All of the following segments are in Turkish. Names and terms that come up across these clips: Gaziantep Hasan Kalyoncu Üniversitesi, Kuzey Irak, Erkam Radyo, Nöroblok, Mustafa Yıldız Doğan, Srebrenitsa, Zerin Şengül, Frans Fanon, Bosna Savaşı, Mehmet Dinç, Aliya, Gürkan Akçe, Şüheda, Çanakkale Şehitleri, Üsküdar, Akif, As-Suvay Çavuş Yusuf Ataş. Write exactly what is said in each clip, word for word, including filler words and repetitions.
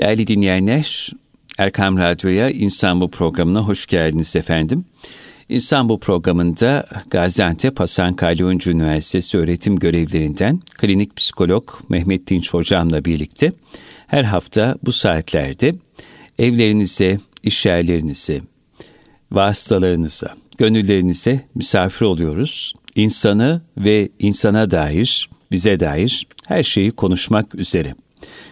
Değerli dinleyenler, Erkam Radyo'ya İnsan Bu programına hoş geldiniz efendim. İnsan Bu programında Gaziantep Hasan Kalyoncu Üniversitesi öğretim görevlilerinden klinik psikolog Mehmet Dinç hocamla birlikte her hafta bu saatlerde evlerinize, iş yerlerinize, vasıtalarınıza, gönüllerinize misafir oluyoruz. İnsanı ve insana dair, bize dair her şeyi konuşmak üzere.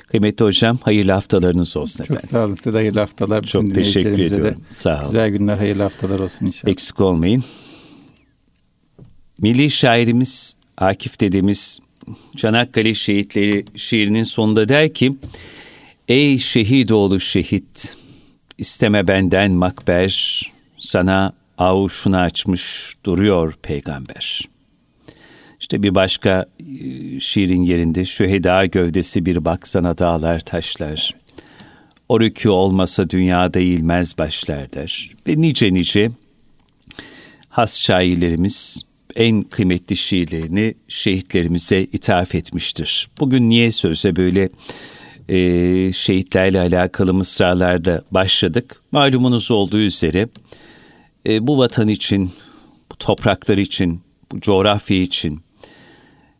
Kıymetli hocam, hayırlı haftalarınız olsun efendim. Çok sağ olun, size de hayırlı haftalar. Çok teşekkür ediyorum. Sağ olun. Güzel günler, hayırlı haftalar olsun inşallah. Eksik olmayın. Milli şairimiz Akif dedemiz Çanakkale Şehitleri şiirinin sonunda der ki: "Ey şehidoğlu şehit, isteme benden makber, sana avuşunu açmış duruyor peygamber." İşte bir başka şiirin yerinde "Şüheda gövdesi bir baksana dağlar taşlar, o rükû olmasa dünyada eğilmez başlar" der. Ve nice nice has şairlerimiz en kıymetli şiirlerini şehitlerimize ithaf etmiştir. Bugün niye sözde böyle e, şehitlerle alakalı mısralarda başladık? Malumunuz olduğu üzere e, bu vatan için, bu topraklar için, bu coğrafya için,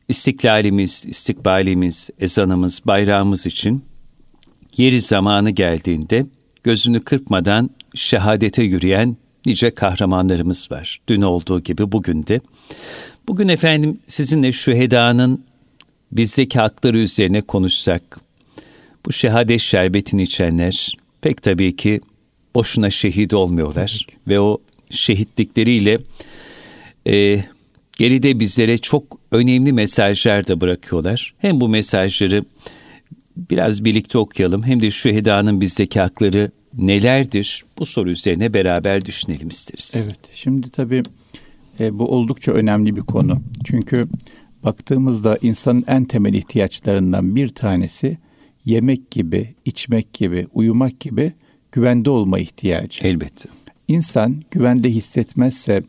İstiklalimiz, istikbalimiz, ezanımız, bayrağımız için yeri zamanı geldiğinde gözünü kırpmadan şehadete yürüyen nice kahramanlarımız var. Dün olduğu gibi bugün de. Bugün efendim sizinle şühedanın bizdeki hakları üzerine konuşsak, bu şehadet şerbetini içenler pek tabii ki boşuna şehit olmuyorlar. Ve o şehitlikleriyle e, geride bizlere çok önemli mesajlar da bırakıyorlar. Hem bu mesajları biraz birlikte okuyalım, hem de şühedanın bizdeki hakları nelerdir? Bu soru üzerine beraber düşünelim isteriz. Evet, şimdi tabii e, bu oldukça önemli bir konu. Çünkü baktığımızda insanın en temel ihtiyaçlarından bir tanesi yemek gibi, içmek gibi, uyumak gibi güvende olma ihtiyacı. Elbette. İnsan güvende hissetmezse,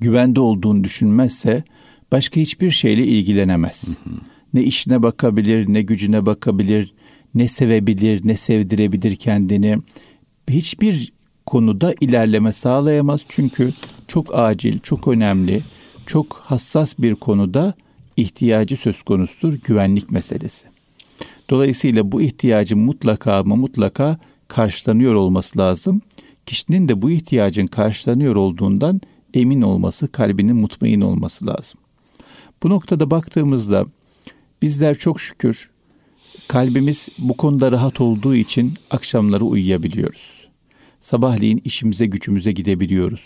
güvende olduğunu düşünmezse başka hiçbir şeyle ilgilenemez. Hı hı. Ne işine bakabilir, ne gücüne bakabilir, ne sevebilir, ne sevdirebilir kendini. Hiçbir konuda ilerleme sağlayamaz. Çünkü çok acil, çok önemli, çok hassas bir konuda ihtiyacı söz konusudur, güvenlik meselesi. Dolayısıyla bu ihtiyacın mutlaka ama mutlaka karşılanıyor olması lazım. Kişinin de bu ihtiyacın karşılanıyor olduğundan emin olması, kalbinin mutmain olması lazım. Bu noktada baktığımızda bizler çok şükür kalbimiz bu konuda rahat olduğu için akşamları uyuyabiliyoruz. Sabahleyin işimize gücümüze gidebiliyoruz.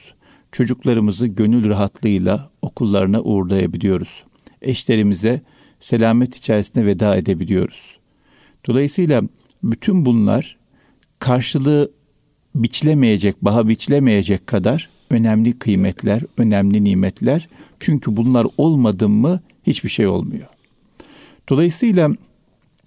Çocuklarımızı gönül rahatlığıyla okullarına uğurlayabiliyoruz. Eşlerimize selamet içerisinde veda edebiliyoruz. Dolayısıyla bütün bunlar karşılığı biçilemeyecek, baha biçilemeyecek kadar önemli kıymetler, önemli nimetler. Çünkü bunlar olmadı mı hiçbir şey olmuyor. Dolayısıyla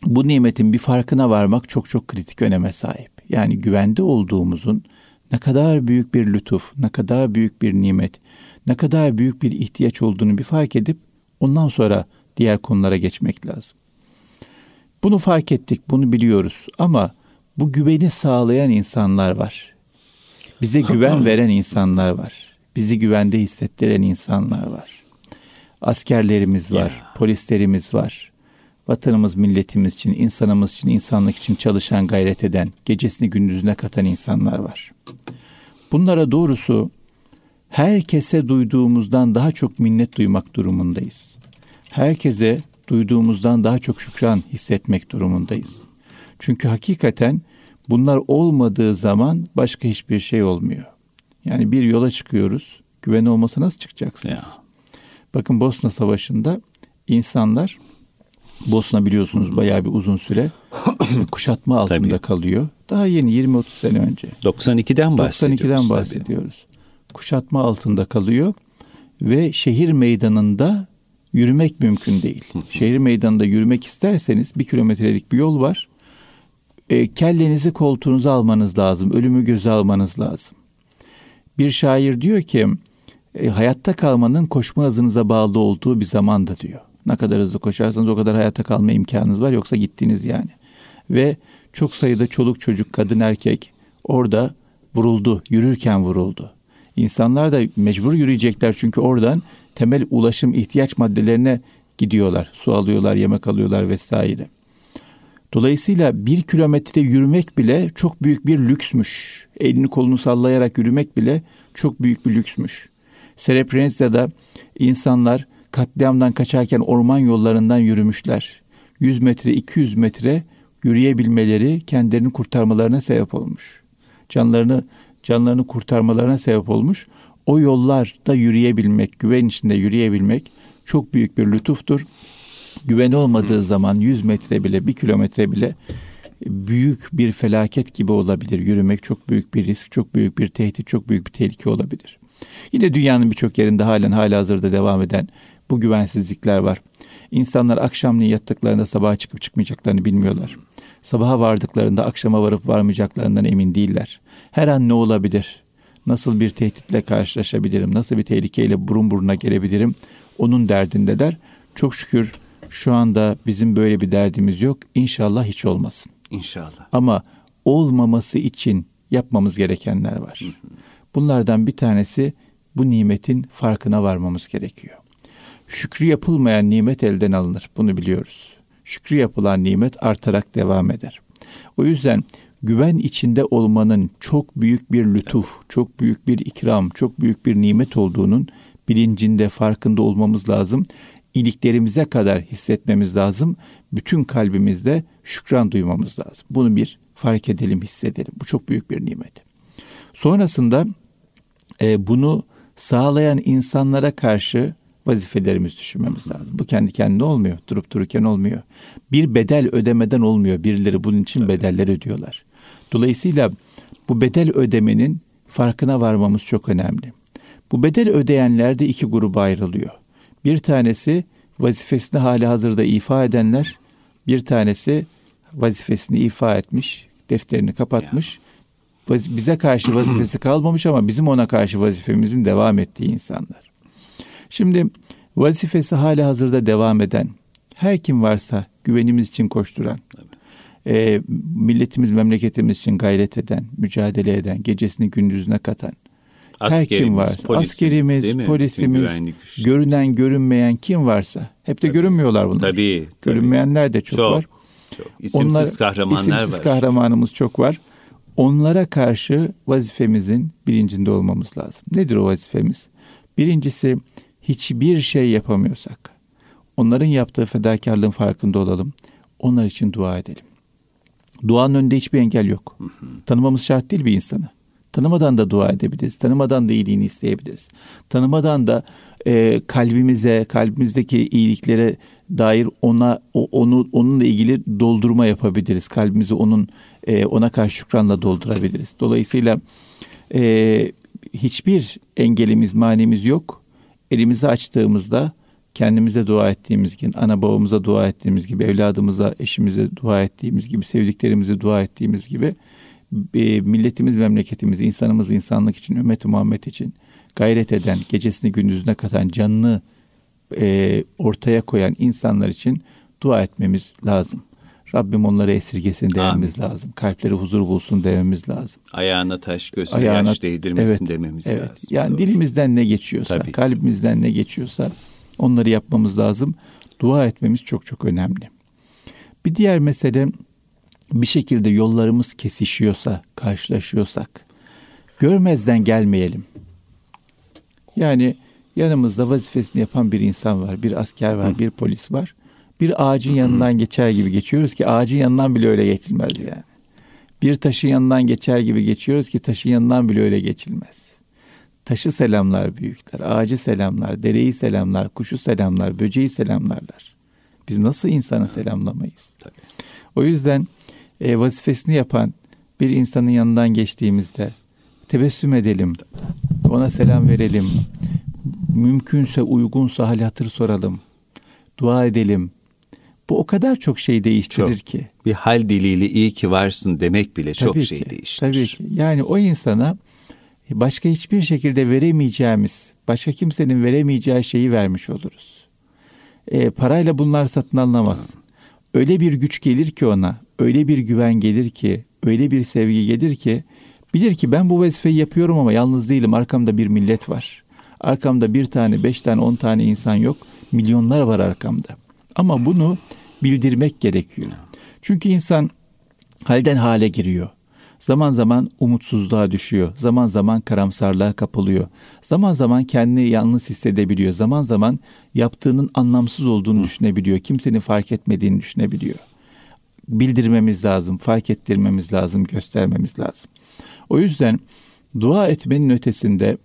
bu nimetin bir farkına varmak çok çok kritik öneme sahip. Yani güvende olduğumuzun ne kadar büyük bir lütuf, ne kadar büyük bir nimet, ne kadar büyük bir ihtiyaç olduğunu bir fark edip ondan sonra diğer konulara geçmek lazım. Bunu fark ettik, bunu biliyoruz ama bu güveni sağlayan insanlar var. Bize güven veren insanlar var. Bizi güvende hissettiren insanlar var. Askerlerimiz var, yeah. polislerimiz var. Vatanımız, milletimiz için, insanımız için, insanlık için çalışan, gayret eden, gecesini gündüzüne katan insanlar var. Bunlara doğrusu herkese duyduğumuzdan daha çok minnet duymak durumundayız. Herkese duyduğumuzdan daha çok şükran hissetmek durumundayız. Çünkü hakikaten bunlar olmadığı zaman başka hiçbir şey olmuyor. Yani bir yola çıkıyoruz. Güven olmasa nasıl çıkacaksınız? Ya. Bakın Bosna Savaşı'nda insanlar, Bosna biliyorsunuz bayağı bir uzun süre kuşatma altında tabii. kalıyor. Daha yeni yirmi otuz sene önce. doksan ikiden bahsediyoruz. doksan ikiden bahsediyoruz. Tabii. Kuşatma altında kalıyor ve şehir meydanında yürümek mümkün değil. Şehir meydanında yürümek isterseniz bir kilometrelik bir yol var. E, kellenizi koltuğunuza almanız lazım. Ölümü göze almanız lazım. Bir şair diyor ki e, hayatta kalmanın koşma hızınıza bağlı olduğu bir zamanda diyor. Ne kadar hızlı koşarsanız o kadar hayatta kalma imkanınız var. Yoksa gittiniz yani. Ve çok sayıda çoluk çocuk, kadın erkek orada vuruldu, yürürken vuruldu. İnsanlar da mecbur yürüyecekler çünkü oradan temel ulaşım ihtiyaç maddelerine gidiyorlar. Su alıyorlar, yemek alıyorlar vesaire. Dolayısıyla bir kilometre yürümek bile çok büyük bir lüksmüş. Elini kolunu sallayarak yürümek bile çok büyük bir lüksmüş. Srebrenitsa'da insanlar katliamdan kaçarken orman yollarından yürümüşler. yüz metre, iki yüz metre yürüyebilmeleri kendilerini kurtarmalarına sebep olmuş. Canlarını canlarını kurtarmalarına sebep olmuş. O yollarda yürüyebilmek, güven içinde yürüyebilmek çok büyük bir lütuftur. Güven olmadığı zaman yüz metre bile, bir kilometre bile büyük bir felaket gibi olabilir. Yürümek çok büyük bir risk, çok büyük bir tehdit, çok büyük bir tehlike olabilir. Yine dünyanın birçok yerinde halen halihazırda devam eden bu güvensizlikler var. İnsanlar akşamleyin yattıklarında sabaha çıkıp çıkmayacaklarını bilmiyorlar. Sabaha vardıklarında akşama varıp varmayacaklarından emin değiller. Her an ne olabilir? Nasıl bir tehditle karşılaşabilirim? Nasıl bir tehlikeyle burun buruna gelebilirim? Onun derdindeler. Çok şükür şu anda bizim böyle bir derdimiz yok. İnşallah hiç olmasın. İnşallah. Ama olmaması için yapmamız gerekenler var. Hı hı. Bunlardan bir tanesi bu nimetin farkına varmamız gerekiyor. Şükrü yapılmayan nimet elden alınır. Bunu biliyoruz. Şükrü yapılan nimet artarak devam eder. O yüzden güven içinde olmanın çok büyük bir lütuf, evet, çok büyük bir ikram, çok büyük bir nimet olduğunun bilincinde, farkında olmamız lazım. İliklerimize kadar hissetmemiz lazım. Bütün kalbimizde şükran duymamız lazım. Bunu bir fark edelim, hissedelim. Bu çok büyük bir nimet. Sonrasında e, bunu sağlayan insanlara karşı vazifelerimizi düşünmemiz lazım. Bu kendi kendine olmuyor. Durup dururken olmuyor. Bir bedel ödemeden olmuyor. Birileri bunun için evet, bedeller ödüyorlar. Dolayısıyla bu bedel ödemenin farkına varmamız çok önemli. Bu bedel ödeyenler de iki gruba ayrılıyor. Bir tanesi vazifesini halihazırda ifa edenler, bir tanesi vazifesini ifa etmiş, defterini kapatmış, vaz- bize karşı vazifesi kalmamış ama bizim ona karşı vazifemizin devam ettiği insanlar. Şimdi vazifesi halihazırda devam eden, her kim varsa güvenimiz için koşturan, e, milletimiz, memleketimiz için gayret eden, mücadele eden, gecesini gündüzüne katan, her kim varsa, polisimiz, askerimiz, polisimiz, görünen görünmeyen kim varsa, hep de tabii, görünmüyorlar bunlar. Tabii, tabii. Görünmeyenler de çok, çok var. Çok. İsimsiz Onlar, kahramanlar isimsiz var. İsimsiz kahramanımız çok var. Onlara karşı vazifemizin bilincinde olmamız lazım. Nedir o vazifemiz? Birincisi, hiçbir şey yapamıyorsak, onların yaptığı fedakarlığın farkında olalım. Onlar için dua edelim. Duanın önünde hiçbir engel yok. Hı hı. Tanımamız şart değil bir insanı. Tanımadan da dua edebiliriz. Tanımadan da iyiliğini isteyebiliriz. Tanımadan da e, kalbimize, kalbimizdeki iyiliklere dair ona, o, onu, onunla ilgili doldurma yapabiliriz. Kalbimizi onun, e, ona karşı şükranla doldurabiliriz. Dolayısıyla e, hiçbir engelimiz, manimiz yok. Elimizi açtığımızda kendimize dua ettiğimiz gibi, ana babamıza dua ettiğimiz gibi, evladımıza, eşimize dua ettiğimiz gibi, sevdiklerimize dua ettiğimiz gibi, milletimiz, memleketimiz, insanımız, insanlık için, ümmeti Muhammed için gayret eden, gecesini gündüzüne katan, canını e, ortaya koyan insanlar için dua etmemiz lazım. Rabbim onları esirgesin dememiz Amin. lazım. Kalpleri huzur bulsun dememiz lazım. Ayağına taş, gözüne Ayağına, yaş değdirmesin evet, dememiz evet. lazım. Yani Doğru. dilimizden ne geçiyorsa, Tabii. kalbimizden ne geçiyorsa onları yapmamız lazım. Dua etmemiz çok çok önemli. Bir diğer mesele, bir şekilde yollarımız kesişiyorsa, karşılaşıyorsak görmezden gelmeyelim. Yani yanımızda vazifesini yapan bir insan var, bir asker var, bir polis var. Bir ağacın yanından geçer gibi geçiyoruz ki ağacın yanından bile öyle geçilmez yani. Bir taşın yanından geçer gibi geçiyoruz ki taşın yanından bile öyle geçilmez. Taşı selamlar büyükler, ağacı selamlar, dereyi selamlar, kuşu selamlar, böceği selamlarlar. Biz nasıl insana selamlamayız? Tabii. O yüzden E, vazifesini yapan bir insanın yanından geçtiğimizde tebessüm edelim, ona selam verelim, mümkünse, uygunsa hal hatır soralım, dua edelim. Bu o kadar çok şey değiştirir çok. ki. Bir hal diliyle iyi ki varsın demek bile tabii çok şey ki, değiştirir. Tabii ki. Yani o insana başka hiçbir şekilde veremeyeceğimiz, başka kimsenin veremeyeceği şeyi vermiş oluruz. E, parayla bunlar satın alınamaz. Öyle bir güç gelir ki ona, öyle bir güven gelir ki, öyle bir sevgi gelir ki, bilir ki ben bu vazifeyi yapıyorum ama yalnız değilim. Arkamda bir millet var. Arkamda bir tane, beş tane, on tane insan yok. Milyonlar var arkamda. Ama bunu bildirmek gerekiyor. Çünkü insan halden hale giriyor. Zaman zaman umutsuzluğa düşüyor. Zaman zaman karamsarlığa kapılıyor. Zaman zaman kendini yalnız hissedebiliyor. Zaman zaman yaptığının anlamsız olduğunu Hı. düşünebiliyor. Kimsenin fark etmediğini düşünebiliyor. Bildirmemiz lazım, fark ettirmemiz lazım, göstermemiz lazım. O yüzden dua etmenin ötesinde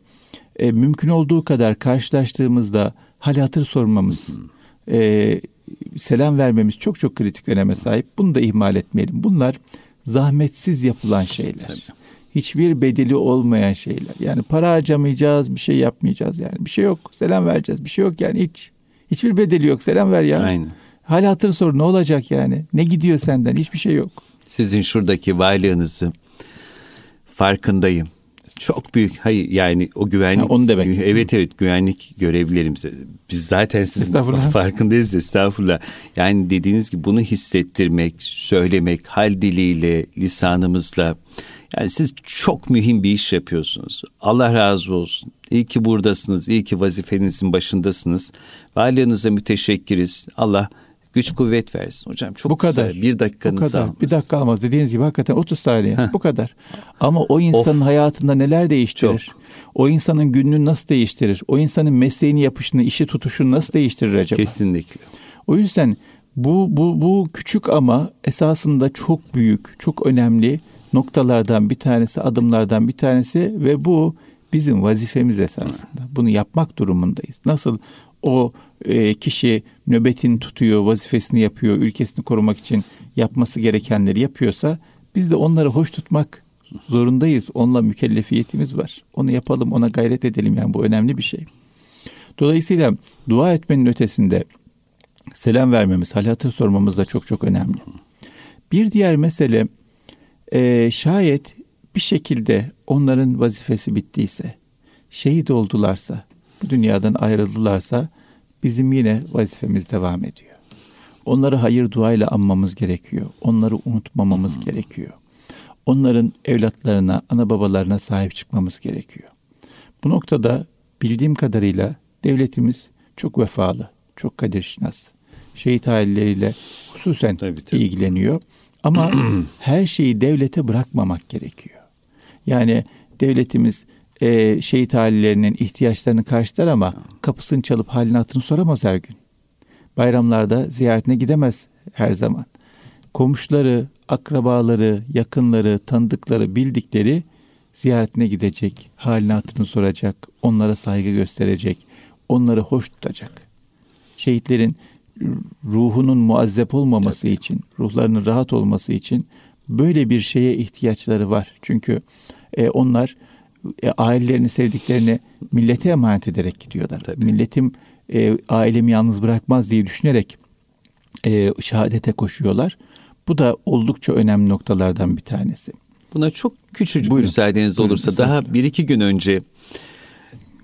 e, mümkün olduğu kadar karşılaştığımızda hal hatır sormamız, e, selam vermemiz çok çok kritik öneme sahip. Bunu da ihmal etmeyelim. Bunlar zahmetsiz yapılan şeyler. Tabii. Hiçbir bedeli olmayan şeyler. Yani para harcamayacağız, bir şey yapmayacağız yani. Bir şey yok, selam vereceğiz. Bir şey yok yani hiç. Hiçbir bedeli yok, selam ver yani. Aynen. Hal hatır sor, ne olacak yani? Ne gidiyor senden? Hiçbir şey yok. Sizin şuradaki varlığınızı farkındayım. Çok büyük, hayır yani o güvenlik. Ha, onu demek. Evet evet, güvenlik görevlilerimiz. Biz zaten sizin farkındayız, estağfurullah. Yani dediğiniz gibi bunu hissettirmek, söylemek, hal diliyle, lisanımızla. Yani siz çok mühim bir iş yapıyorsunuz. Allah razı olsun. İyi ki buradasınız, iyi ki vazifenizin başındasınız. Varlığınıza müteşekkiriz. Allah güç kuvvet versin hocam. Çok bu kadar. Kısa, bir dakikanızı almaz. Bir dakika almaz. Dediğiniz gibi hakikaten otuz saniye. Heh. Bu kadar. Ama o insanın of. hayatında neler değiştirir? Çok. O insanın gününü nasıl değiştirir? O insanın mesleğini, yapışını, işi tutuşunu nasıl değiştirir acaba? Kesinlikle. O yüzden bu bu bu küçük ama esasında çok büyük, çok önemli noktalardan bir tanesi, adımlardan bir tanesi ve bu bizim vazifemiz esasında. Bunu yapmak durumundayız. Nasıl o e, kişi nöbetini tutuyor, vazifesini yapıyor, ülkesini korumak için yapması gerekenleri yapıyorsa biz de onları hoş tutmak zorundayız. Onunla mükellefiyetimiz var. Onu yapalım, ona gayret edelim yani bu önemli bir şey. Dolayısıyla dua etmenin ötesinde selam vermemiz, hal hatır sormamız da çok çok önemli. Bir diğer mesele e, şayet bir şekilde onların vazifesi bittiyse, şehit oldularsa, bu dünyadan ayrıldılarsa bizim yine vazifemiz devam ediyor. Onları hayır duayla anmamız gerekiyor. Onları unutmamamız hmm. gerekiyor. Onların evlatlarına, ana babalarına sahip çıkmamız gerekiyor. Bu noktada bildiğim kadarıyla devletimiz çok vefalı, çok kadirşinas. Şehit aileleriyle hususen tabii, tabii. ilgileniyor. Ama her şeyi devlete bırakmamak gerekiyor. Yani devletimiz e, şehit ailelerinin ihtiyaçlarını karşılar ama kapısını çalıp halini hatırını soramaz her gün. Bayramlarda ziyaretine gidemez her zaman. Komşuları, akrabaları, yakınları, tanıdıkları, bildikleri ziyaretine gidecek, halini hatırını soracak, onlara saygı gösterecek, onları hoş tutacak. Şehitlerin ruhunun muazzep olmaması Tabii. için, ruhlarının rahat olması için böyle bir şeye ihtiyaçları var. Çünkü e, onlar e, ailelerini, sevdiklerini millete emanet ederek gidiyorlar. Tabii. Milletim e, ailemi yalnız bırakmaz diye düşünerek e, şehadete koşuyorlar. Bu da oldukça önemli noktalardan bir tanesi. Buna çok küçücük Buyurun. müsaadeniz olursa Buyurun, daha bir iki gün önce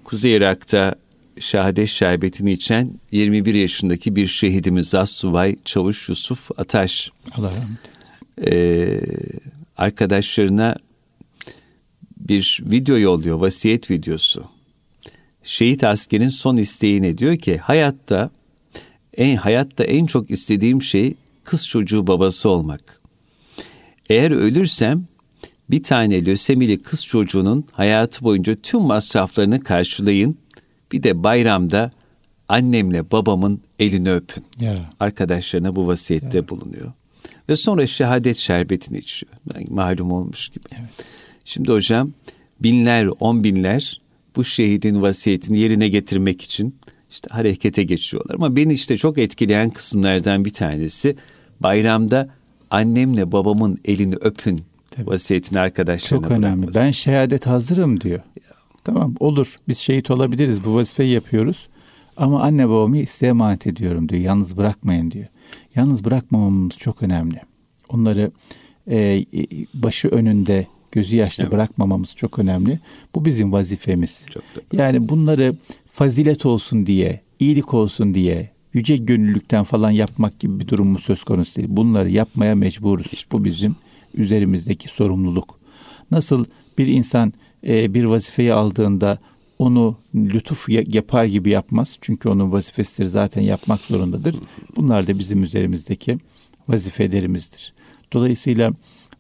Kuzey Irak'ta şehadet şerbetini içen yirmi bir yaşındaki bir şehidimiz As-Suvay Çavuş Yusuf Ataş. Allah rahmet eylesin. Ee, arkadaşlarına bir video yolluyor, vasiyet videosu. Şehit askerin son isteği ne? Diyor ki hayatta en hayatta en çok istediğim şey kız çocuğu babası olmak. Eğer ölürsem bir tane lösemili kız çocuğunun hayatı boyunca tüm masraflarını karşılayın. Bir de bayramda annemle babamın elini öpün. Yeah. Arkadaşlarına bu vasiyette yeah. bulunuyor. Ve sonra şehadet şerbetini içiyor. Yani malum olmuş gibi. Evet. Şimdi hocam binler, on binler bu şehidin vasiyetini yerine getirmek için işte harekete geçiyorlar. Ama beni işte çok etkileyen kısımlardan bir tanesi bayramda annemle babamın elini öpün Tabii. vasiyetini arkadaşlarına bırakması. Çok önemli. Bırakması. Ben şehadet hazırım diyor. Tamam olur, biz şehit olabiliriz, bu vazifeyi yapıyoruz ama anne babamı size emanet ediyorum diyor, yalnız bırakmayın diyor. Yalnız bırakmamamız çok önemli. Onları e, başı önünde, gözü yaşlı evet. bırakmamamız çok önemli. Bu bizim vazifemiz. Yani bunları fazilet olsun diye, iyilik olsun diye, yüce gönüllülükten falan yapmak gibi bir durum mu söz konusu değil. Bunları yapmaya mecburuz. Bu bizim üzerimizdeki sorumluluk. Nasıl bir insan e, bir vazifeyi aldığında onu lütuf yapar gibi yapmaz. Çünkü onun vazifesidir, zaten yapmak zorundadır. Bunlar da bizim üzerimizdeki vazifelerimizdir. Dolayısıyla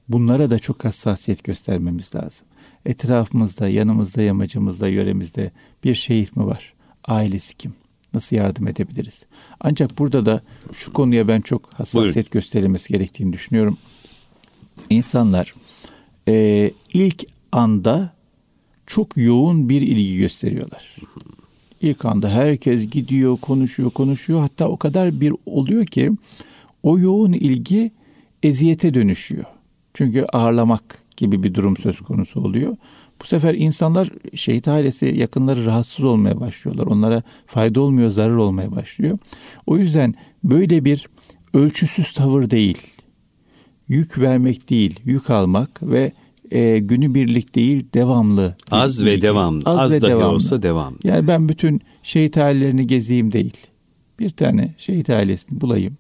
bunlara da çok hassasiyet göstermemiz lazım. Etrafımızda, yanımızda, yamacımızda, yöremizde bir şehit mi var? Ailesi kim? Nasıl yardım edebiliriz? Ancak burada da şu konuya ben çok hassasiyet Buyurun. gösterilmesi gerektiğini düşünüyorum. İnsanlar e, ilk anda çok yoğun bir ilgi gösteriyorlar. İlk anda herkes gidiyor, konuşuyor, konuşuyor. Hatta o kadar bir oluyor ki o yoğun ilgi eziyete dönüşüyor. Çünkü ağırlamak gibi bir durum söz konusu oluyor. Bu sefer insanlar, şehit ailesi yakınları rahatsız olmaya başlıyorlar. Onlara fayda olmuyor, zarar olmaya başlıyor. O yüzden böyle bir ölçüsüz tavır değil, yük vermek değil, yük almak ve e, günübirlik değil, devamlı. Az ve devamlı. Az, Az ve da devamlı. olsa devamlı. Yani ben bütün şehit ailelerini gezeyim değil. Bir tane şehit ailesini bulayım.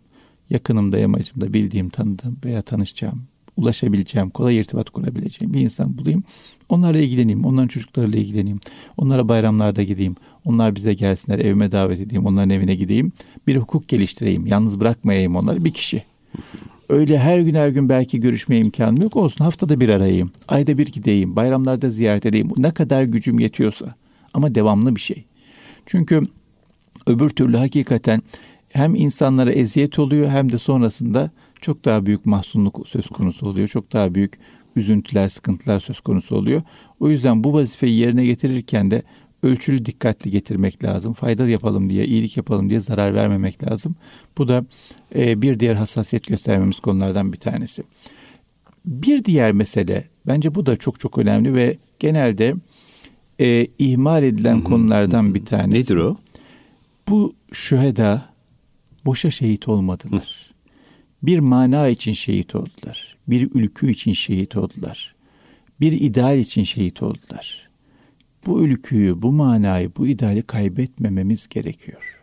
Yakınımda, yamacımda, bildiğim, tanıdığım veya tanışacağım, ulaşabileceğim, kolay irtibat kurabileceğim bir insan bulayım. Onlarla ilgileneyim, onların çocuklarıyla ilgileneyim. Onlara bayramlarda gideyim, onlar bize gelsinler, evime davet edeyim, onların evine gideyim. Bir hukuk geliştireyim, yalnız bırakmayayım onları, bir kişi. Öyle her gün her gün belki görüşme imkanım yok, olsun haftada bir arayayım, ayda bir gideyim, bayramlarda ziyaret edeyim. Ne kadar gücüm yetiyorsa, ama devamlı bir şey. Çünkü öbür türlü hakikaten hem insanlara eziyet oluyor hem de sonrasında çok daha büyük mahzunluk söz konusu oluyor. Çok daha büyük üzüntüler, sıkıntılar söz konusu oluyor. O yüzden bu vazifeyi yerine getirirken de ölçülü, dikkatli getirmek lazım. Fayda yapalım diye, iyilik yapalım diye zarar vermemek lazım. Bu da e, bir diğer hassasiyet göstermemiz konulardan bir tanesi. Bir diğer mesele, bence bu da çok çok önemli ve genelde e, ihmal edilen hı hı, konulardan hı. bir tanesi. Nedir o? Bu şüheda boşa şehit olmadılar. Hı. Bir mana için şehit oldular. Bir ülkü için şehit oldular. Bir ideal için şehit oldular. Bu ülküyü, bu manayı, bu ideali kaybetmememiz gerekiyor.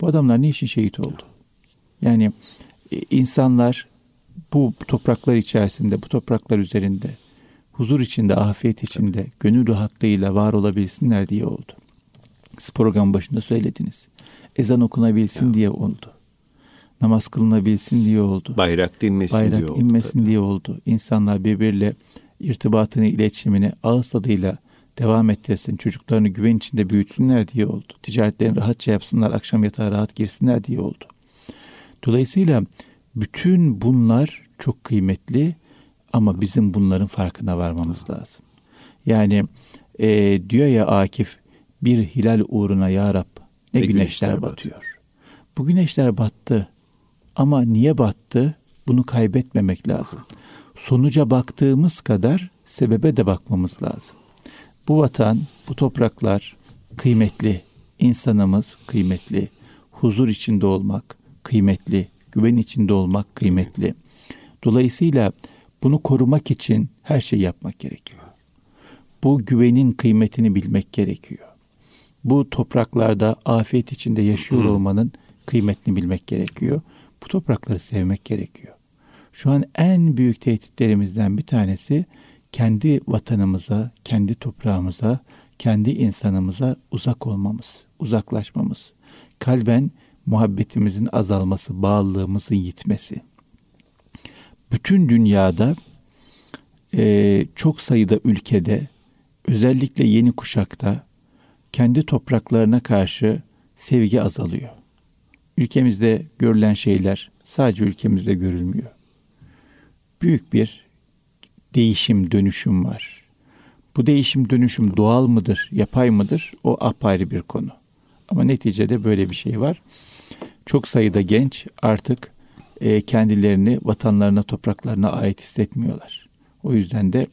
Bu adamlar niçin şehit oldu? Yani insanlar bu topraklar içerisinde, bu topraklar üzerinde, huzur içinde, afiyet içinde, gönül rahatlığıyla var olabilsinler diye oldu. Program başında söylediniz. Ezan okunabilsin ya. diye oldu. Namaz kılınabilsin diye oldu. Bayrak dinmesin Bayrak diye oldu. Bayrak inmesin diye oldu. İnsanlar birbiriyle irtibatını, iletişimini ağız tadıyla devam ettirsin. Çocuklarını güven içinde büyütsünler diye oldu. Ticaretlerini rahatça yapsınlar, akşam yatağa rahat girsinler diye oldu. Dolayısıyla bütün bunlar çok kıymetli ama bizim bunların farkına varmamız lazım. Yani e, diyor ya Akif, bir hilal uğruna ya Rab ne, ne güneşler, güneşler batıyor. batıyor. Bu güneşler battı. Ama niye battı? Bunu kaybetmemek lazım. Sonuca baktığımız kadar sebebe de bakmamız lazım. Bu vatan, bu topraklar kıymetli. İnsanımız kıymetli. Huzur içinde olmak kıymetli. Güven içinde olmak kıymetli. Dolayısıyla bunu korumak için her şey yapmak gerekiyor. Bu güvenin kıymetini bilmek gerekiyor. Bu topraklarda afiyet içinde yaşıyor olmanın kıymetini bilmek gerekiyor. Bu toprakları sevmek gerekiyor. Şu an en büyük tehditlerimizden bir tanesi kendi vatanımıza, kendi toprağımıza, kendi insanımıza uzak olmamız, uzaklaşmamız. Kalben muhabbetimizin azalması, bağlılığımızın yitmesi. Bütün dünyada e, çok sayıda ülkede, özellikle yeni kuşakta kendi topraklarına karşı sevgi azalıyor. Ülkemizde görülen şeyler sadece ülkemizde görülmüyor. Büyük bir değişim, dönüşüm var. Bu değişim, dönüşüm doğal mıdır, yapay mıdır? O apayrı bir konu. Ama neticede böyle bir şey var. Çok sayıda genç artık kendilerini vatanlarına, topraklarına ait hissetmiyorlar. O yüzden de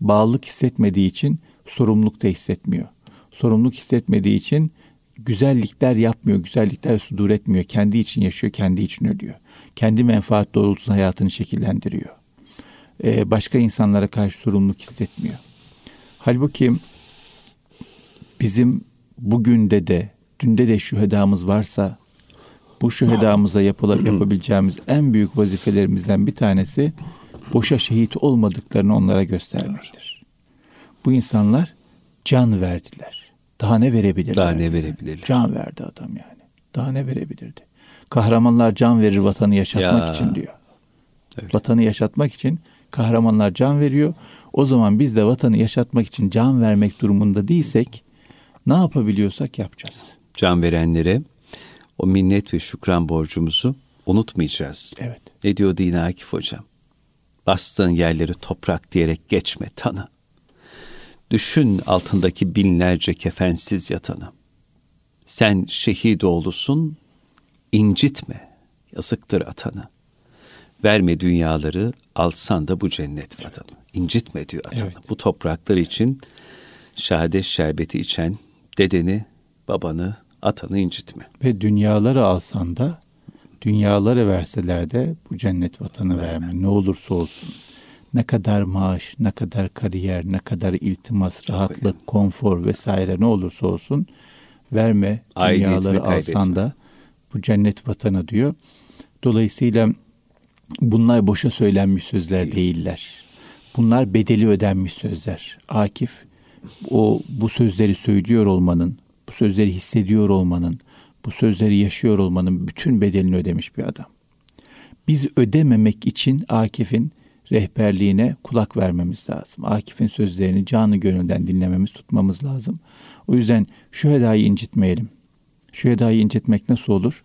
bağlılık hissetmediği için sorumluluk da hissetmiyor. Sorumluluk hissetmediği için güzellikler yapmıyor, güzellikler sudur etmiyor. Kendi için yaşıyor, kendi için ölüyor. Kendi menfaat doğrultusunda hayatını şekillendiriyor. Ee, başka insanlara karşı sorumluluk hissetmiyor. Halbuki bizim bugün de de, dünde de şühedamız varsa, bu şühedamıza yapıla, yapabileceğimiz en büyük vazifelerimizden bir tanesi boşa şehit olmadıklarını onlara göstermektir. Bu insanlar can verdiler. Daha ne verebilirler? Daha ne verebilirler? Can verdi adam yani. Daha ne verebilirdi? Kahramanlar can verir vatanı yaşatmak ya. için diyor. Öyle. Vatanı yaşatmak için kahramanlar can veriyor. O zaman biz de vatanı yaşatmak için can vermek durumunda değilsek ne yapabiliyorsak yapacağız. Can verenlere o minnet ve şükran borcumuzu unutmayacağız. Evet. Ne diyordu yine Akif hocam? Bastığın yerleri toprak diyerek geçme tanı. Düşün altındaki binlerce kefensiz yatanı. Sen şehit oğlusun, incitme, yazıktır atanı. Verme dünyaları, alsan da bu cennet vatanı. İncitme diyor atanı. Evet. Bu topraklar için şehadet şerbeti içen dedeni, babanı, atanı incitme. Ve dünyaları alsan da, dünyaları verseler de bu cennet vatanı verme. verme. Ne olursa olsun. Ne kadar maaş, ne kadar kariyer, ne kadar iltimas, çok rahatlık, önemli. konfor vesaire ne olursa olsun verme. Aile dünyaları alsan da bu cennet vatanı diyor. Dolayısıyla bunlar boşa söylenmiş sözler Değil. değiller. Bunlar bedeli ödenmiş sözler. Akif o bu sözleri söylüyor olmanın, bu sözleri hissediyor olmanın, bu sözleri yaşıyor olmanın bütün bedelini ödemiş bir adam. Biz ödememek için Akif'in rehberliğine kulak vermemiz lazım. Akif'in sözlerini canı gönülden dinlememiz, tutmamız lazım. O yüzden şühedayı incitmeyelim. Şühedayı incitmek nasıl olur?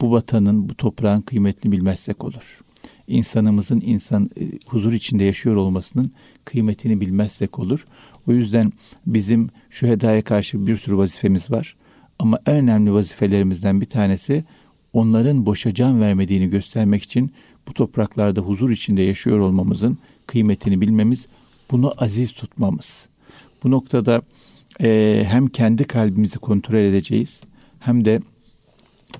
Bu vatanın, bu toprağın kıymetini bilmezsek olur. İnsanımızın insan huzur içinde yaşıyor olmasının kıymetini bilmezsek olur. O yüzden bizim şühedaya karşı bir sürü vazifemiz var. Ama en önemli vazifelerimizden bir tanesi onların boşa can vermediğini göstermek için bu topraklarda huzur içinde yaşıyor olmamızın kıymetini bilmemiz, bunu aziz tutmamız. Bu noktada e, hem kendi kalbimizi kontrol edeceğiz hem de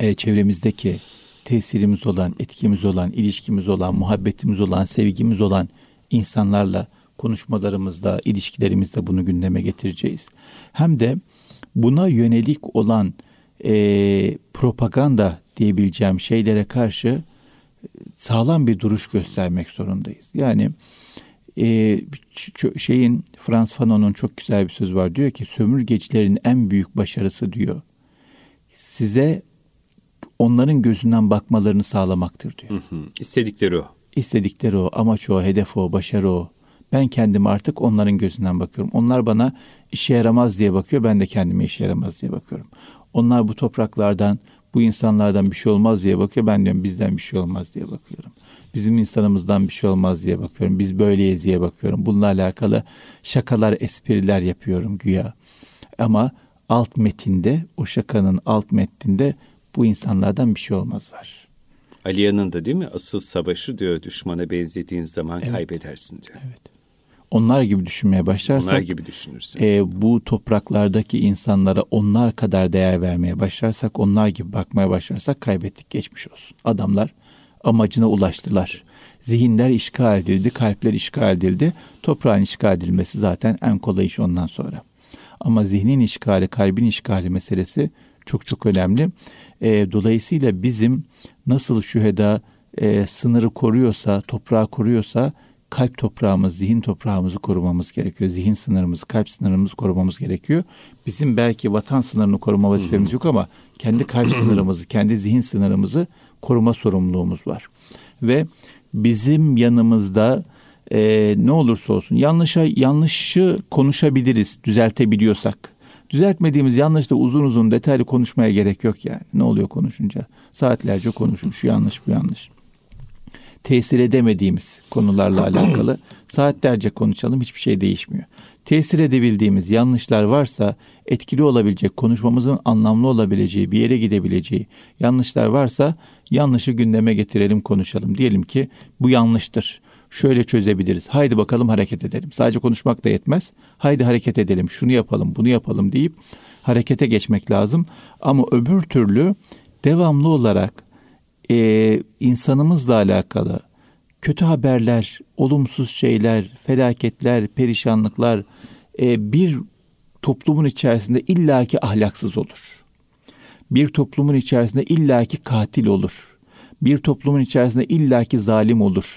e, çevremizdeki tesirimiz olan, etkimiz olan, ilişkimiz olan, muhabbetimiz olan, sevgimiz olan insanlarla konuşmalarımızda, ilişkilerimizde bunu gündeme getireceğiz. Hem de buna yönelik olan e, propaganda diyebileceğim şeylere karşı sağlam bir duruş göstermek zorundayız. Yani e, şeyin Frans Fanon'un çok güzel bir sözü var. Diyor ki sömürgecilerin en büyük başarısı diyor. Size onların gözünden bakmalarını sağlamaktır diyor. Hı hı. İstedikleri o. İstedikleri o. Amaç o, hedef o, başarı o. Ben kendimi artık onların gözünden bakıyorum. Onlar bana işe yaramaz diye bakıyor. Ben de kendime işe yaramaz diye bakıyorum. Onlar bu topraklardan, bu insanlardan bir şey olmaz diye bakıyor. Ben diyorum bizden bir şey olmaz diye bakıyorum. Bizim insanımızdan bir şey olmaz diye bakıyorum. Biz böyleyiz diye bakıyorum. Bununla alakalı şakalar, espriler yapıyorum güya. Ama alt metinde, o şakanın alt metninde bu insanlardan bir şey olmaz var. Aliya'nın da değil mi? Asıl savaşı diyor düşmana benzediğin zaman evet. kaybedersin diyor. Evet. Onlar gibi düşünmeye başlarsak, onlar gibi düşünürsen, e, bu topraklardaki insanlara onlar kadar değer vermeye başlarsak, onlar gibi bakmaya başlarsak kaybettik, geçmiş olsun. Adamlar amacına ulaştılar. Zihinler işgal edildi, kalpler işgal edildi. Toprağın işgal edilmesi zaten en kolay iş ondan sonra. Ama zihnin işgali, kalbin işgali meselesi çok çok önemli. E, dolayısıyla bizim nasıl şüheda e, sınırı koruyorsa, toprağı koruyorsa, kalp toprağımız, zihin toprağımızı korumamız gerekiyor. Zihin sınırımızı, kalp sınırımızı korumamız gerekiyor. Bizim belki vatan sınırını koruma vazifemiz yok ama kendi kalp sınırımızı, kendi zihin sınırımızı koruma sorumluluğumuz var. Ve bizim yanımızda e, ne olursa olsun yanlışa yanlışı konuşabiliriz düzeltebiliyorsak. Düzeltmediğimiz yanlışta uzun uzun detaylı konuşmaya gerek yok yani. Ne oluyor konuşunca? Saatlerce konuşmuş, şu yanlış, bu yanlış. Tesir edemediğimiz konularla alakalı saatlerce konuşalım, hiçbir şey değişmiyor. Tesir edebildiğimiz yanlışlar varsa, etkili olabilecek, konuşmamızın anlamlı olabileceği, bir yere gidebileceği yanlışlar varsa yanlışı gündeme getirelim, konuşalım. Diyelim ki bu yanlıştır. Şöyle çözebiliriz. Haydi bakalım hareket edelim. Sadece konuşmak da yetmez. Haydi hareket edelim. Şunu yapalım, bunu yapalım deyip harekete geçmek lazım. Ama öbür türlü devamlı olarak Ee, insanımızla alakalı kötü haberler, olumsuz şeyler, felaketler, perişanlıklar e, bir toplumun içerisinde illaki ahlaksız olur. bir toplumun içerisinde illaki katil olur. Bir toplumun içerisinde illaki zalim olur.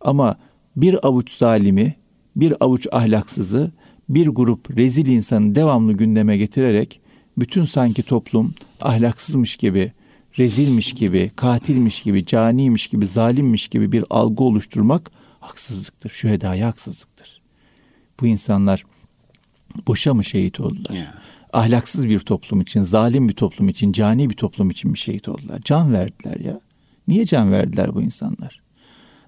Ama bir avuç zalimi, bir avuç ahlaksızı, bir grup rezil insanı devamlı gündeme getirerek bütün sanki toplum ahlaksızmış gibi, rezilmiş gibi, katilmiş gibi, caniymiş gibi, zalimmiş gibi bir algı oluşturmak haksızlıktır. Şühedaya haksızlıktır. Bu insanlar boşa mı şehit oldular? Yeah. Ahlaksız bir toplum için, zalim bir toplum için, cani bir toplum için mi şehit oldular? Can verdiler ya. Niye can verdiler bu insanlar?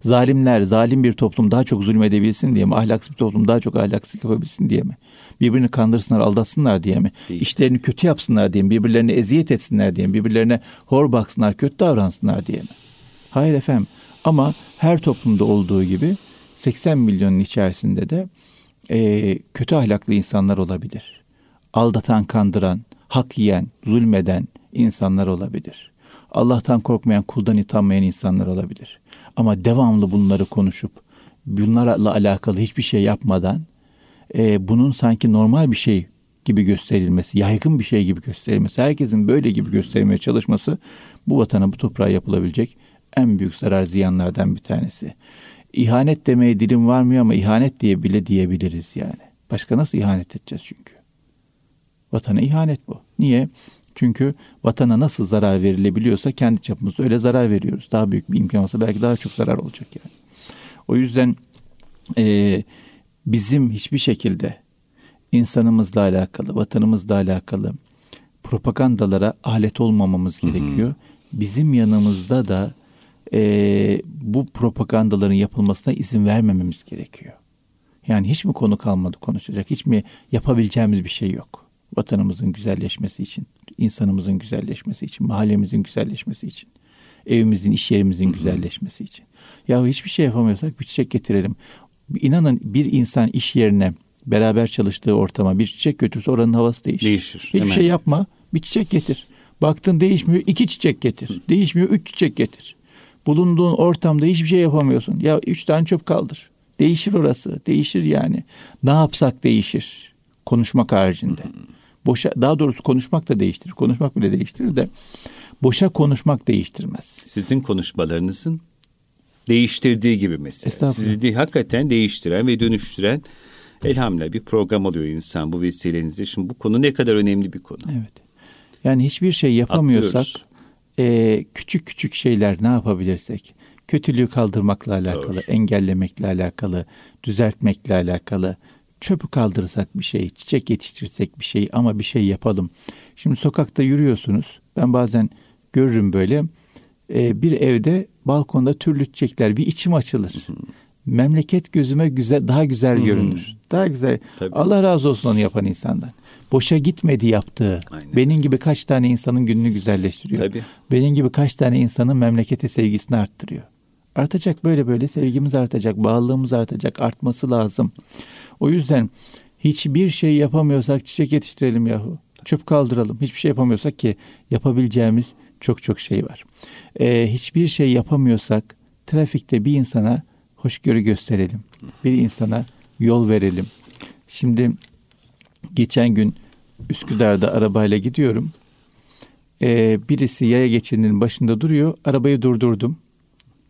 Zalimler, zalim bir toplum daha çok zulmedebilsin diye mi? Ahlaksız bir toplum daha çok ahlaksızlık yapabilsin diye mi? Birbirini kandırsınlar, aldatsınlar diye mi? Değil. İşlerini kötü yapsınlar diye mi? Birbirlerine eziyet etsinler diye mi? Birbirlerine hor baksınlar, kötü davransınlar diye mi? Hayır efendim. Ama her toplumda olduğu gibi seksen milyonun içerisinde de e, kötü ahlaklı insanlar olabilir. Aldatan, kandıran, hak yiyen, zulmeden insanlar olabilir. Allah'tan korkmayan, kuldan utanmayan insanlar olabilir. Ama devamlı bunları konuşup bunlarla alakalı hiçbir şey yapmadan e, bunun sanki normal bir şey gibi gösterilmesi, yaygın bir şey gibi gösterilmesi, herkesin böyle gibi göstermeye çalışması bu vatana, bu toprağa yapılabilecek en büyük zarar, ziyanlardan bir tanesi. İhanet demeye dilim varmıyor ama ihanet diye bile diyebiliriz yani. Başka nasıl ihanet edeceğiz çünkü? Vatana ihanet bu. Niye? Çünkü vatana nasıl zarar verilebiliyorsa kendi çapımızda öyle zarar veriyoruz. Daha büyük bir imkan olsa belki daha çok zarar olacak yani. O yüzden e, bizim hiçbir şekilde insanımızla alakalı, vatanımızla alakalı propagandalara alet olmamamız gerekiyor. Hı hı. Bizim yanımızda da e, bu propagandaların yapılmasına izin vermememiz gerekiyor. Yani hiç mi konu kalmadı konuşacak, hiç mi yapabileceğimiz bir şey yok? Vatanımızın güzelleşmesi için, insanımızın güzelleşmesi için, mahallemizin güzelleşmesi için, evimizin, iş yerimizin Hı-hı. güzelleşmesi için. Yahu hiçbir şey yapamıyorsak bir çiçek getirelim. İnanın bir insan iş yerine, beraber çalıştığı ortama bir çiçek götürse oranın havası değişir. Değişir. Hiçbir hemen. Şey yapma, bir çiçek getir. Baktın değişmiyor, iki çiçek getir. Hı. Değişmiyor, üç çiçek getir. Bulunduğun ortamda hiçbir şey yapamıyorsun. Ya üç tane çöp kaldır. Değişir orası, değişir yani. Ne yapsak değişir konuşmak haricinde. Hı. Boşa, daha doğrusu konuşmak da değiştirir. Konuşmak bile değiştirir de boşa konuşmak değiştirmez. Sizin konuşmalarınızın değiştirdiği gibi mesela. Sizi de, hakikaten değiştiren ve dönüştüren elhamdülillah bir program alıyor insan bu vesilenizle. Şimdi bu konu ne kadar önemli bir konu. Evet. Yani hiçbir şey yapamıyorsak e, küçük küçük şeyler ne yapabilirsek, kötülüğü kaldırmakla alakalı, doğru. engellemekle alakalı, düzeltmekle alakalı. Çöpü kaldırırsak bir şey, çiçek yetiştirsek bir şey ama bir şey yapalım. Şimdi sokakta yürüyorsunuz. Ben bazen görürüm böyle. E, bir evde balkonda türlü çiçekler, bir içim açılır. Hı-hı. Memleket gözüme güzel, daha güzel Hı-hı. görünür. Daha güzel. Tabii. Allah razı olsun onu yapan insandan. Boşa gitmedi yaptığı. Aynen. Benim gibi kaç tane insanın gününü güzelleştiriyor. Tabii. Benim gibi kaç tane insanın memlekete sevgisini arttırıyor. Artacak, böyle böyle sevgimiz artacak, bağlılığımız artacak, artması lazım. O yüzden hiçbir şey yapamıyorsak çiçek yetiştirelim yahu. Çöp kaldıralım. Hiçbir şey yapamıyorsak, ki yapabileceğimiz çok çok şey var. Ee, hiçbir şey yapamıyorsak trafikte bir insana hoşgörü gösterelim. Bir insana yol verelim. Şimdi geçen gün Üsküdar'da arabayla gidiyorum. Ee, birisi yaya geçidinin başında duruyor. Arabayı durdurdum.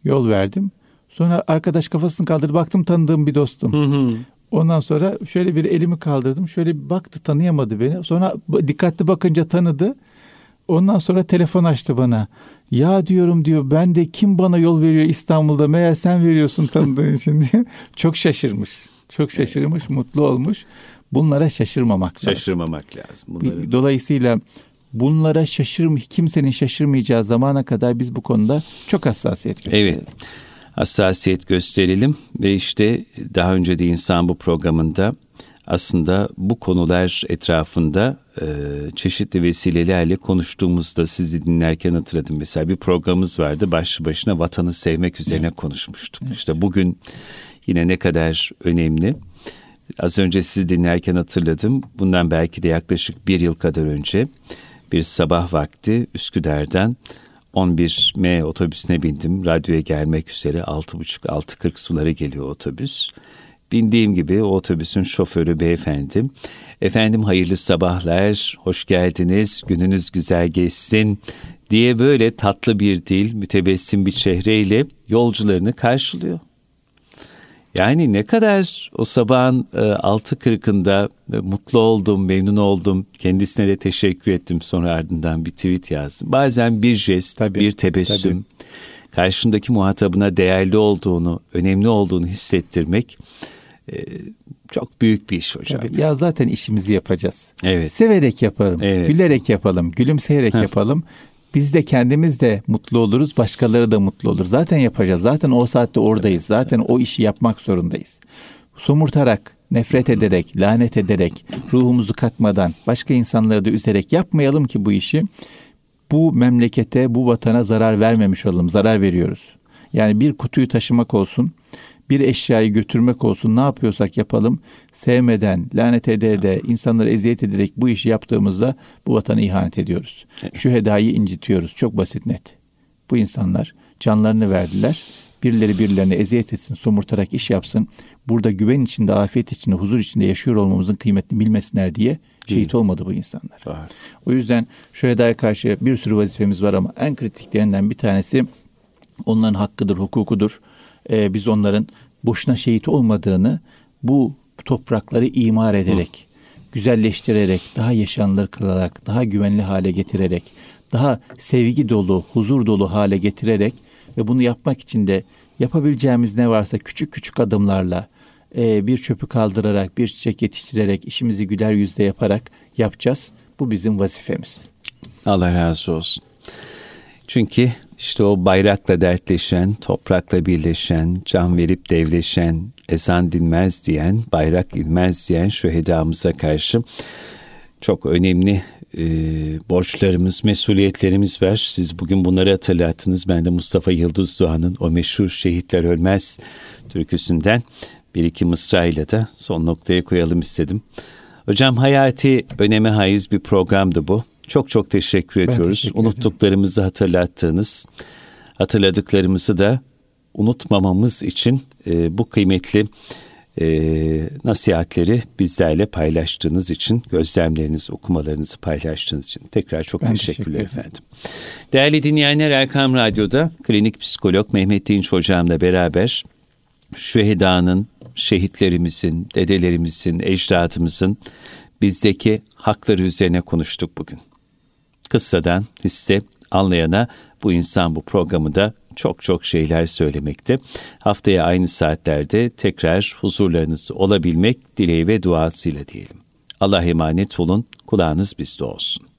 Yol verdim. Sonra arkadaş kafasını kaldırdı. Baktım tanıdığım bir dostum. Hı hı. Ondan sonra şöyle bir elimi kaldırdım. Şöyle bir baktı, tanıyamadı beni. Sonra dikkatli bakınca tanıdı. Ondan sonra telefon açtı bana. Ya diyorum diyor, ben de kim bana yol veriyor İstanbul'da, meğer sen veriyorsun tanıdığın için diye. Çok şaşırmış. Çok şaşırmış, evet. Mutlu olmuş. Bunlara şaşırmamak lazım. Şaşırmamak lazım. Bunları... Dolayısıyla... Bunlara şaşırm kimsenin şaşırmayacağı zamana kadar biz bu konuda çok hassasiyet gösterelim. Evet, hassasiyet gösterelim ve işte daha önce de insan bu programında aslında bu konular etrafında e, çeşitli vesilelerle konuştuğumuzda, sizi dinlerken hatırladım. Mesela bir programımız vardı, başlı başına vatanı sevmek üzerine evet. konuşmuştuk. Evet. İşte bugün yine ne kadar önemli. Az önce sizi dinlerken hatırladım, bundan belki de yaklaşık bir yıl kadar önce... Bir sabah vakti Üsküdar'dan on bir M otobüsüne bindim. Radyoya gelmek üzere altı buçuk altı kırk suları geliyor otobüs. Bindiğim gibi otobüsün şoförü beyefendi, efendim hayırlı sabahlar, hoş geldiniz, gününüz güzel geçsin diye böyle tatlı bir dil, mütebessim bir çehreyle yolcularını karşılıyor. Yani ne kadar o sabahın altı kırkında mutlu oldum, memnun oldum. Kendisine de teşekkür ettim. Sonra ardından bir tweet yazdım. Bazen bir jest, tabii, bir tebessüm, tabii, karşındaki muhatabına değerli olduğunu, önemli olduğunu hissettirmek çok büyük bir iş hocam. Tabii. Ya zaten işimizi yapacağız. Evet. Severek yapalım, evet, gülerek yapalım, gülümseyerek Heh. yapalım. Biz de kendimiz de mutlu oluruz, başkaları da mutlu olur. Zaten yapacağız, zaten o saatte oradayız, zaten o işi yapmak zorundayız. Somurtarak, nefret ederek, lanet ederek, ruhumuzu katmadan, başka insanları da üzerek yapmayalım ki bu işi. Bu memlekete, bu vatana zarar vermemiş olalım, zarar veriyoruz. Yani bir kutuyu taşımak olsun, bir eşyayı götürmek olsun, ne yapıyorsak yapalım, sevmeden, lanet ede de, insanları eziyet ederek bu işi yaptığımızda bu vatana ihanet ediyoruz. Evet. Şühedayı incitiyoruz. Çok basit, net. Bu insanlar canlarını verdiler. Birileri birilerine eziyet etsin, somurtarak iş yapsın. Burada güven içinde, afiyet içinde, huzur içinde yaşıyor olmamızın kıymetini bilmesinler diye şehit olmadı bu insanlar. Evet. O yüzden şühedaya karşı bir sürü vazifemiz var ama en kritiklerinden bir tanesi onların hakkıdır, hukukudur. Ee, biz onların boşuna şehit olmadığını, bu toprakları imar ederek, güzelleştirerek, daha yaşanılır kılarak, daha güvenli hale getirerek, daha sevgi dolu, huzur dolu hale getirerek ve bunu yapmak için de yapabileceğimiz ne varsa küçük küçük adımlarla, e, bir çöpü kaldırarak, bir çiçek yetiştirerek, işimizi güler yüzle yaparak yapacağız. Bu bizim vazifemiz. Allah razı olsun. Çünkü İşte o bayrakla dertleşen, toprakla birleşen, can verip devleşen, ezan dinmez diyen, bayrak ilmez diyen şühedamıza karşı çok önemli e, borçlarımız, mesuliyetlerimiz var. Siz bugün bunları hatırlattınız. Ben de Mustafa Yıldız Doğan'ın o meşhur "Şehitler Ölmez" türküsünden bir iki mısrayla da son noktaya koyalım istedim. Hocam, hayati öneme haiz bir programdı bu. Çok çok teşekkür ben ediyoruz. Teşekkür Unuttuklarımızı hatırlattığınız, hatırladıklarımızı da unutmamamız için e, bu kıymetli e, nasihatleri bizlerle paylaştığınız için, gözlemlerinizi, okumalarınızı paylaştığınız için tekrar çok ben teşekkürler teşekkür efendim. Değerli dinleyenler, Erkam Radyo'da klinik psikolog Mehmet Dinç hocamla beraber şühedanın, şehitlerimizin, dedelerimizin, ecdadımızın bizdeki hakları üzerine konuştuk bugün. Kıssadan hisse, anlayana bu insan bu programında çok çok şeyler söylemekte. Haftaya aynı saatlerde tekrar huzurlarınızda olabilmek dileği ve duasıyla diyelim. Allah'a emanet olun, kulağınız bizde olsun.